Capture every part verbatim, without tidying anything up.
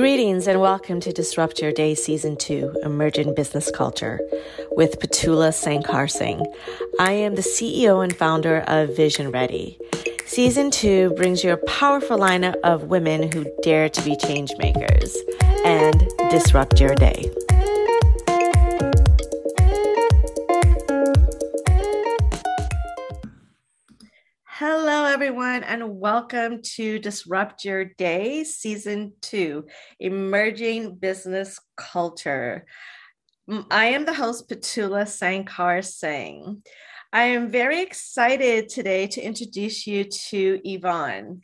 Greetings and welcome to Disrupt Your Day Season two, Emerging Business Culture, with Petula Sankarsingh. I am the C E O and founder of Vision Ready. Season two brings you a powerful lineup of women who dare to be change makers and disrupt your day. Hello, everyone, and welcome to Disrupt Your Day, Season two, Emerging Business Culture. I am the host, Petula Sankarsingh. I am very excited today to introduce you to Yvonne.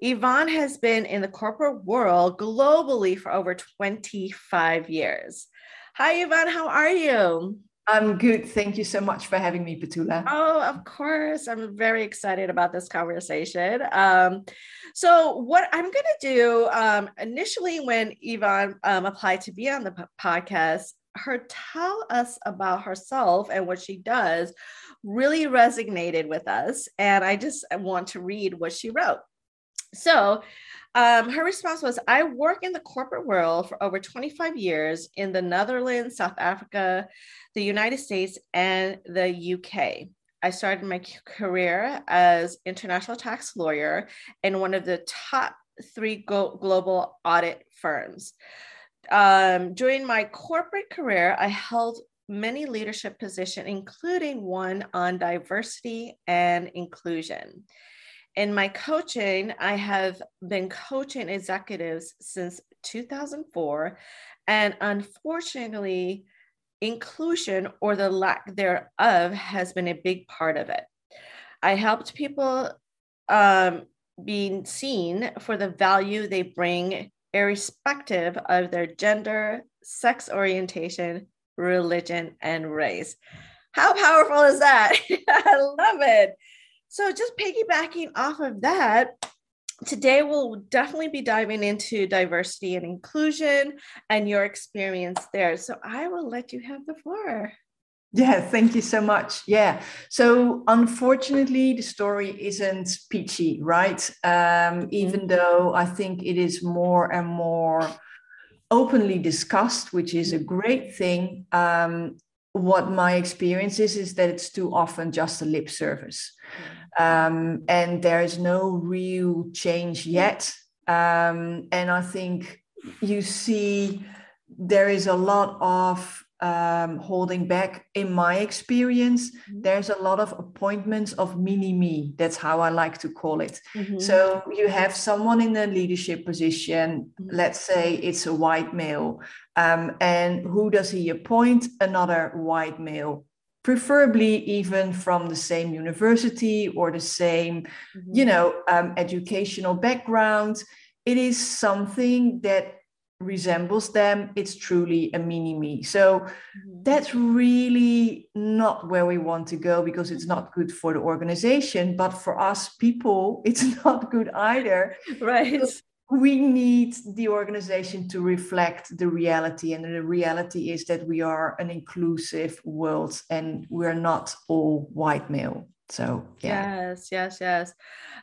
Yvonne has been in the corporate world globally for over twenty-five years. Hi, Yvonne, how are you? I'm good. Thank you so much for having me, Petula. Oh, of course. I'm very excited about this conversation. Um, so what I'm going to do um, initially when Yvonne um, applied to be on the p- podcast, her tell us about herself and what she does really resonated with us. And I just want to read what she wrote. So um, her response was, I work in the corporate world for over twenty-five years in the Netherlands, South Africa, the United States, and the U K. I started my career as international tax lawyer in one of the top three go- global audit firms. Um, during my corporate career, I held many leadership positions, including one on diversity and inclusion. In my coaching, I have been coaching executives since two thousand four, and unfortunately, inclusion or the lack thereof has been a big part of it. I helped people um, be seen for the value they bring, irrespective of their gender, sex orientation, religion, and race. How powerful is that? I love it. So just piggybacking off of that, today we'll definitely be diving into diversity and inclusion and your experience there. So I will let you have the floor. Yeah, thank you so much. Yeah. So unfortunately, the story isn't peachy, right? Um, even though I think it is more and more openly discussed, which is a great thing. Um, what my experience is, is that it's too often just a lip service. Um, and there is no real change yet. Um, and I think you see there is a lot of um, holding back. In my experience, there's a lot of appointments of mini me. That's how I like to call it. Mm-hmm. So you have someone in a leadership position, let's say it's a white male. Um, and who does he appoint? Another white male. Preferably even from the same university or the same, mm-hmm. you know, um, educational background. It is something that resembles them. It's truly a mini-me. So mm-hmm. that's really not where we want to go, because it's not good for the organization. But for us people, it's not good either. Right. We need the organization to reflect the reality. And the reality is that we are an inclusive world and we're not all white male. So, yeah. Yes, yes, yes.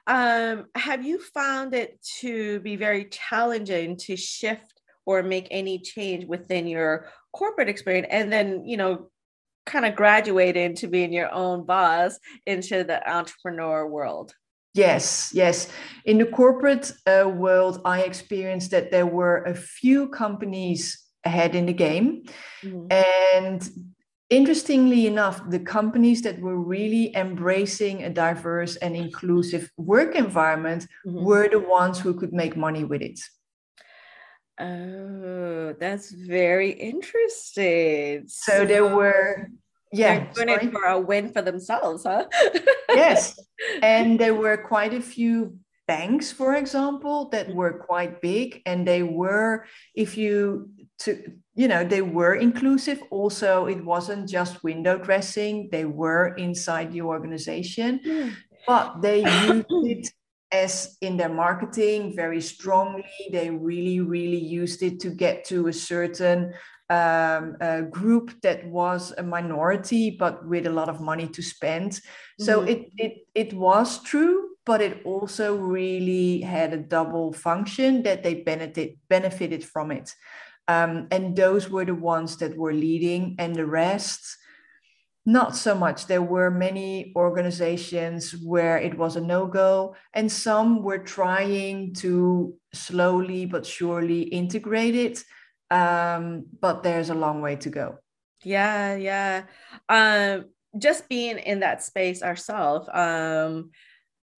Um, have you found it to be very challenging to shift or make any change within your corporate experience and then, you know, kind of graduate into being your own boss into the entrepreneur world? Yes, yes. In the corporate uh, world, I experienced that there were a few companies ahead in the game. Mm-hmm. And interestingly enough, the companies that were really embracing a diverse and inclusive work environment mm-hmm. were the ones who could make money with it. Oh, that's very interesting. So, so there were... Yeah, they're doing it for a win for themselves, huh? Yes. And there were quite a few banks, for example, that were quite big. And they were, if you, to, you know, they were inclusive. Also, it wasn't just window dressing. They were inside the organization. Mm. But they used it as in their marketing very strongly. They really, really used it to get to a certain Um, a group that was a minority, but with a lot of money to spend. So mm-hmm. it, it, it was true, but it also really had a double function that they benefit, benefited from it. Um, and those were the ones that were leading, and the rest, not so much. There were many organizations where it was a no-go, and some were trying to slowly but surely integrate it. Um, but there's a long way to go. Yeah, yeah. Um, just being in that space ourselves, um,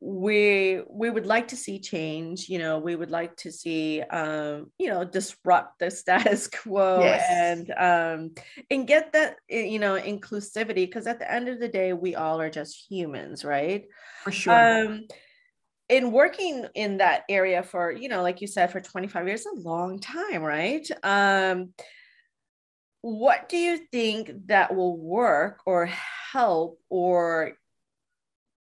we we would like to see change. You know, we would like to see, um, you know, disrupt the status quo. Yes. and um, and get that, you know, inclusivity, because at the end of the day, we all are just humans, right? For sure. Um, in working in that area for, you know, like you said, for twenty-five years, a long time, right? Um, what do you think that will work or help, or,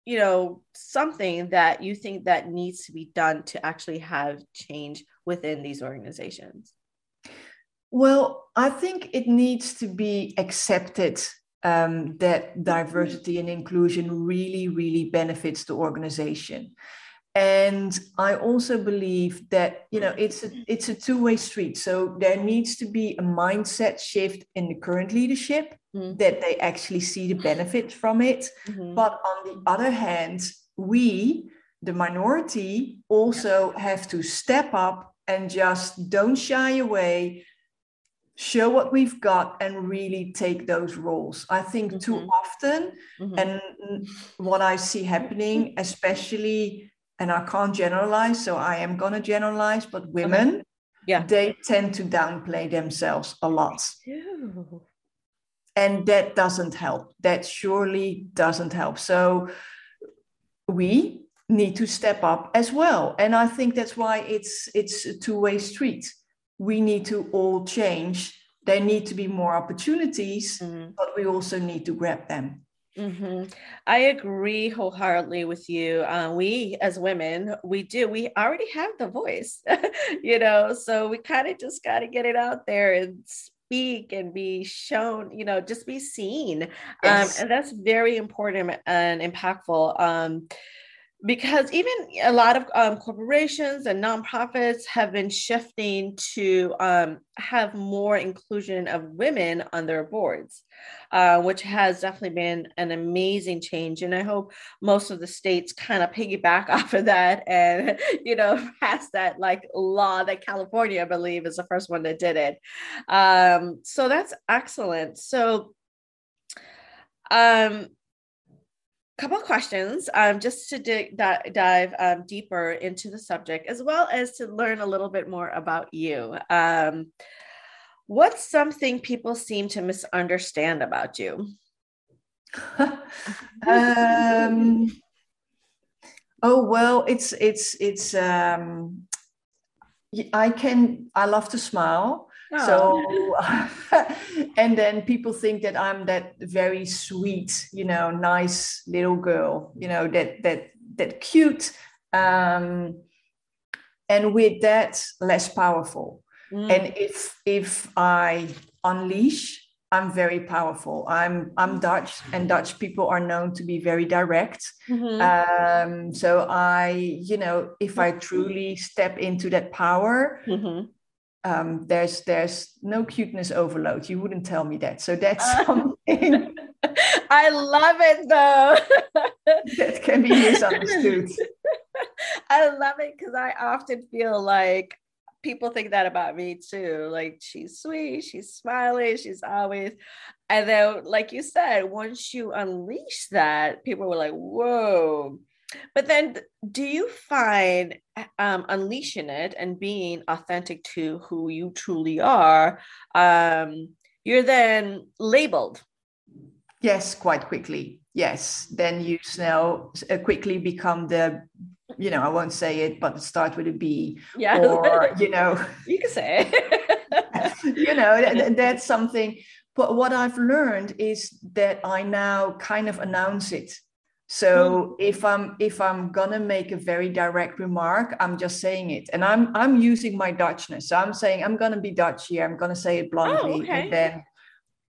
you know, something that you think that needs to be done to actually have change within these organizations? Well, I think it needs to be accepted um, that diversity and inclusion really, really benefits the organization. And I also believe that, you know, it's a, it's a two-way street. So there needs to be a mindset shift in the current leadership, mm-hmm. that they actually see the benefit from it. Mm-hmm. But on the other hand, we, the minority, also have to step up and just don't shy away, show what we've got, and really take those roles. I think mm-hmm. too often, mm-hmm. and what I see happening, especially, and I can't generalize, so I am going to generalize, but women, okay. yeah. they tend to downplay themselves a lot. Ew. And that doesn't help. That surely doesn't help. So we need to step up as well. And I think that's why it's, it's a two-way street. We need to all change. There need to be more opportunities, mm-hmm. but we also need to grab them. Mm-hmm. I agree wholeheartedly with you. Uh, we as women, we do, we already have the voice, you know, so we kind of just got to get it out there and speak and be shown, you know, just be seen. Yes. Um, and that's very important and impactful, um, because even a lot of um, corporations and nonprofits have been shifting to um, have more inclusion of women on their boards, uh, which has definitely been an amazing change. And I hope most of the states kind of piggyback off of that and, you know, pass that like law that California, I believe, is the first one that did it. Um, so that's excellent. So, um, couple of questions, um, just to dig, di- dive um, deeper into the subject, as well as to learn a little bit more about you. Um, what's something people seem to misunderstand about you? um, oh well, it's it's it's. Um, I can I love to smile. Oh. So, and then people think that I'm that very sweet, you know, nice little girl, you know, that, that, that cute. Um, and with that, less powerful. Mm. And if, if I unleash, I'm very powerful. I'm, I'm Dutch, and Dutch people are known to be very direct. Mm-hmm. Um, so I, you know, if I truly step into that power, mm-hmm. Um, there's there's no cuteness overload. You wouldn't tell me that. So that's something. I love it, though. That can be misunderstood. I love it, because I often feel like people think that about me, too. Like, she's sweet, she's smiling, she's always. And then, like you said, once you unleash that, people were like, whoa. But then, do you find um, unleashing it and being authentic to who you truly are, um, you're then labeled? Yes, quite quickly. Yes. Then you now quickly become the, you know, I won't say it, but start with a B. Yeah. Or, you know. You can say it. You know, that, that's something. But what I've learned is that I now kind of announce it. So if I'm if I'm gonna make a very direct remark, I'm just saying it, and I'm I'm using my Dutchness. So I'm saying I'm gonna be Dutch here. I'm gonna say it bluntly, oh, okay. And then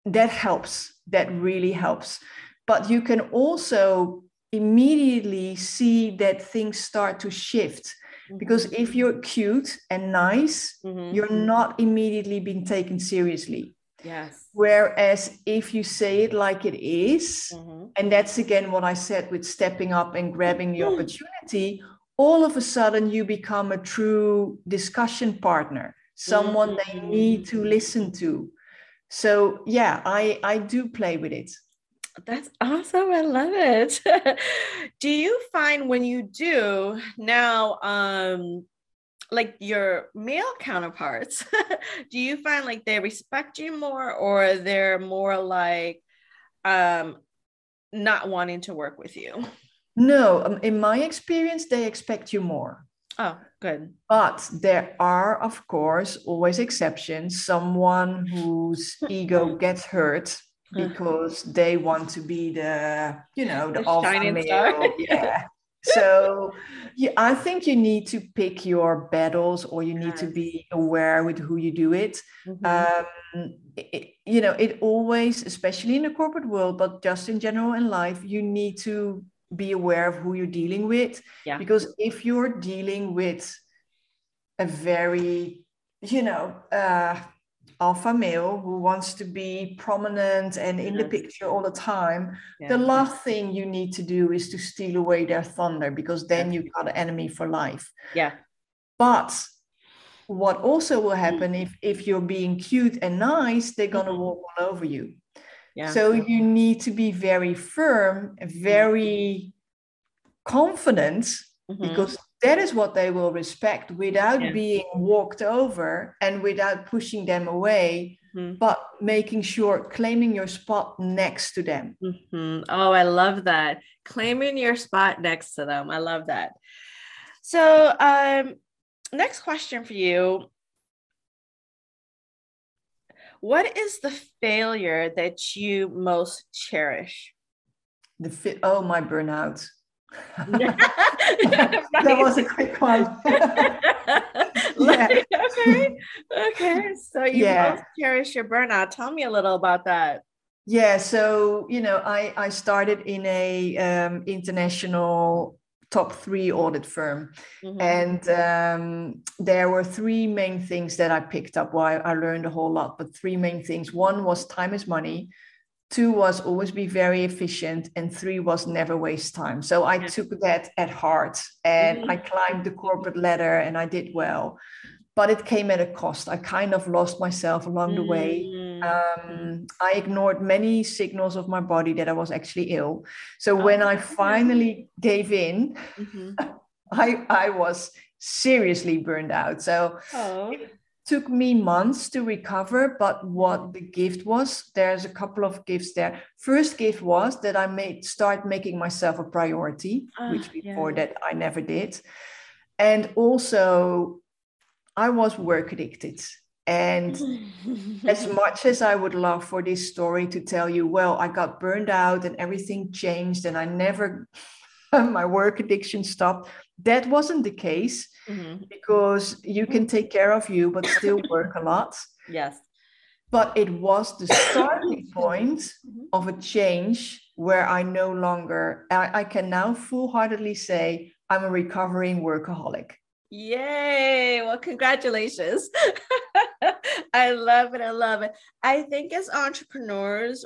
that helps. That really helps. But you can also immediately see that things start to shift. Mm-hmm. Because if you're cute and nice, mm-hmm. you're not immediately being taken seriously. Yes. Whereas if you say it like it is, mm-hmm. and that's again what I said with stepping up and grabbing the opportunity, all of a sudden you become a true discussion partner, someone mm-hmm. they need to listen to. So yeah, I, I do play with it. That's awesome. I love it. Do you find when you do now, um, like your male counterparts, do you find like they respect you more, or they're more like um, not wanting to work with you? No, um, in my experience, they expect you more. Oh, good. But there are, of course, always exceptions. Someone whose ego gets hurt because they want to be the, you know, the, the alpha male. Yeah. So yeah, I think you need to pick your battles, or you need yes. to be aware with who you do it. Mm-hmm. Um, it. You know, it always, especially in the corporate world, but just in general in life, you need to be aware of who you're dealing with. Yeah. Because if you're dealing with a very, you know, uh, alpha male who wants to be prominent and in yes. the picture all the time, yeah. the last thing you need to do is to steal away their thunder, because then yeah. you've got an enemy for life. Yeah. But what also will happen, mm-hmm. if, if you're being cute and nice, they're going to mm-hmm. walk all over you. Yeah. So you need to be very firm, very confident, mm-hmm. because that is what they will respect, without yeah. being walked over and without pushing them away, mm-hmm. but making sure claiming your spot next to them. Mm-hmm. Oh, I love that. Claiming your spot next to them. I love that. So um, next question for you. What is the failure that you most cherish? The fi- Oh, my burnout. That was a quick one. Yeah. okay. okay, so you yeah. both cherish your burnout. Tell me a little about that. Yeah, so you know, I I started in a um, international top three audit firm, mm-hmm. and um, there were three main things that I picked up. Why well, I learned a whole lot, but three main things. One was time is money. Two was always be very efficient, and three was never waste time. So I took that at heart, and mm-hmm. I climbed the corporate ladder, and I did well, but it came at a cost. I kind of lost myself along the way. Um, I ignored many signals of my body that I was actually ill. So when I finally gave in, mm-hmm. I, I was seriously burned out. So oh. took me months to recover, but what the gift was, there's a couple of gifts there. First gift was that I made start making myself a priority, uh, which before yeah. that I never did. And also I was work addicted. And as much as I would love for this story to tell you, well, I got burned out and everything changed and I never, my work addiction stopped. That wasn't the case, mm-hmm. because you can take care of you, but still work a lot. Yes. But it was the starting point mm-hmm. of a change where I no longer, I, I can now full-heartedly say I'm a recovering workaholic. Yay. Well, congratulations. I love it. I love it. I think as entrepreneurs,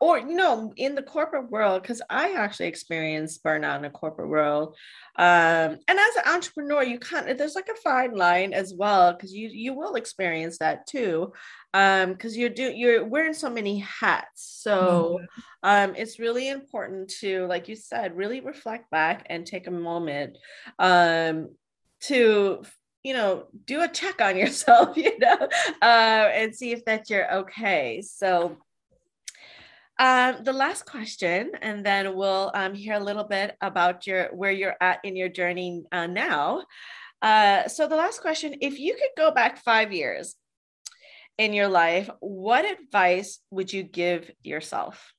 or, you know, in the corporate world, because I actually experienced burnout in the corporate world. Um, and as an entrepreneur, you can't, there's like a fine line as well, because you, you will experience that too. Um, because you're do you're wearing so many hats. So um, it's really important to, like you said, really reflect back and take a moment um, to, you know, do a check on yourself, you know, uh, and see if that you're okay. So um, the last question, and then we'll um, hear a little bit about your, where you're at in your journey uh, now. Uh, so the last question, if you could go back five years in your life, what advice would you give yourself?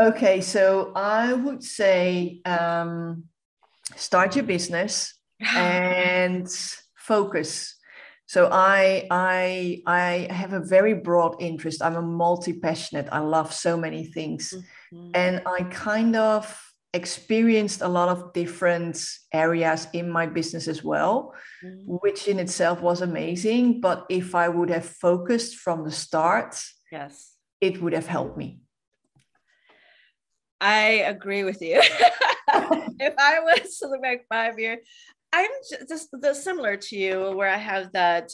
Okay. So I would say, um, start your business and focus. So I, I, I have a very broad interest. I'm a multi-passionate. I love so many things. Mm. And I kind of experienced a lot of different areas in my business as well, mm. which in itself was amazing. But if I would have focused from the start, yes, it would have helped me. I agree with you. If I was to look back five years, I'm just, just similar to you, where I have that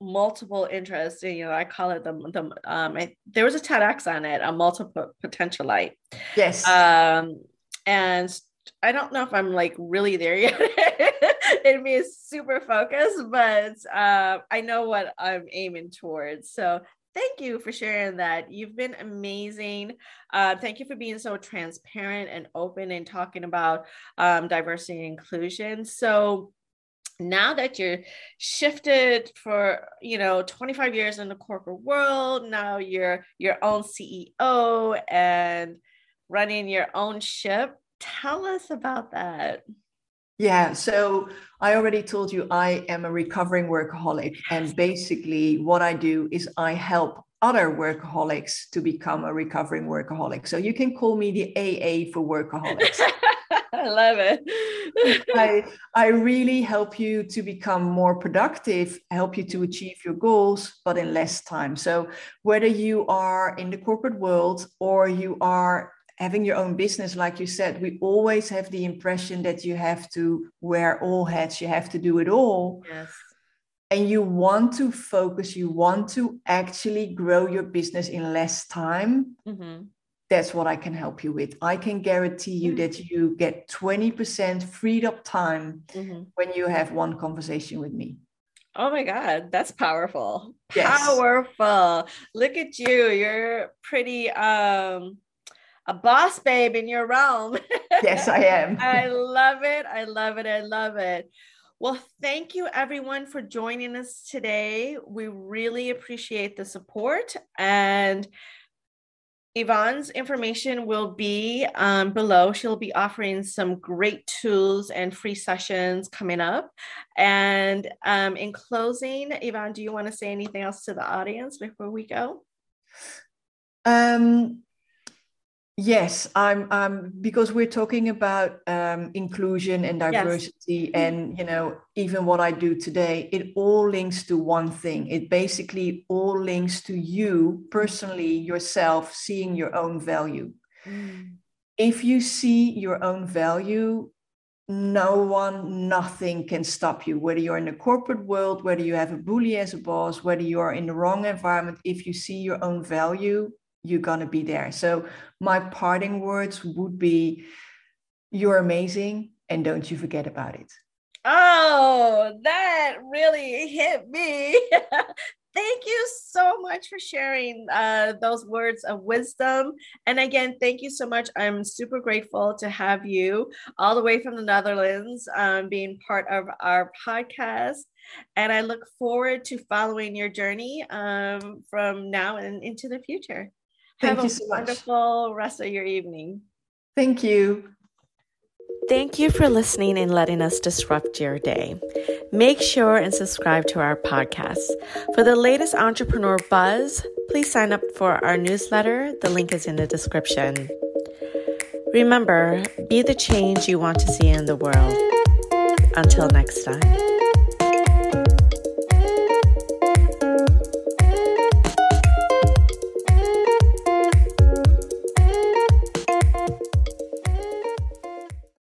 multiple interests. You know, I call it the, the um, I, there was a TEDx on it, a multiple potentialite. Yes. Um, and I don't know if I'm like really there yet. It'd be super focused, but uh, I know what I'm aiming towards. So thank you for sharing that. You've been amazing. Uh, thank you for being so transparent and open and talking about um, diversity and inclusion. So now that you're shifted for, you know, twenty-five years in the corporate world, now you're your own C E O and running your own ship. Tell us about that. Yeah, so I already told you I am a recovering workaholic, and basically what I do is I help other workaholics to become a recovering workaholic. So you can call me the A A for workaholics. I love it. I, I really help you to become more productive, help you to achieve your goals, but in less time. So whether you are in the corporate world or you are having your own business, like you said, we always have the impression that you have to wear all hats, you have to do it all. Yes. And you want to focus, you want to actually grow your business in less time. Mm-hmm. That's what I can help you with. I can guarantee you mm-hmm. that you get twenty percent freed up time mm-hmm. when you have one conversation with me. Oh my God, that's powerful. Yes. Powerful. Look at you. You're pretty... Um... a boss babe in your realm. Yes, I am. I love it. I love it. I love it. Well, thank you everyone for joining us today. We really appreciate the support, and Yvonne's information will be um, below. She'll be offering some great tools and free sessions coming up. And um, in closing, Yvonne, do you want to say anything else to the audience before we go? Um. Yes, I'm, I'm because we're talking about um, inclusion and diversity, yes. and you know, even what I do today, it all links to one thing. It basically all links to you personally, yourself, seeing your own value. Mm. If you see your own value, no one, nothing can stop you. Whether you're in the corporate world, whether you have a bully as a boss, whether you are in the wrong environment, if you see your own value, you're going to be there. So my parting words would be, you're amazing, and don't you forget about it. Oh, that really hit me. Thank you so much for sharing uh, those words of wisdom. And again, thank you so much. I'm super grateful to have you all the way from the Netherlands um, being part of our podcast. And I look forward to following your journey um, from now and into the future. Thank you so much. Have a wonderful rest of your evening. Thank you. Thank you for listening and letting us disrupt your day. Make sure and subscribe to our podcast. For the latest entrepreneur buzz, please sign up for our newsletter. The link is in the description. Remember, be the change you want to see in the world. Until next time.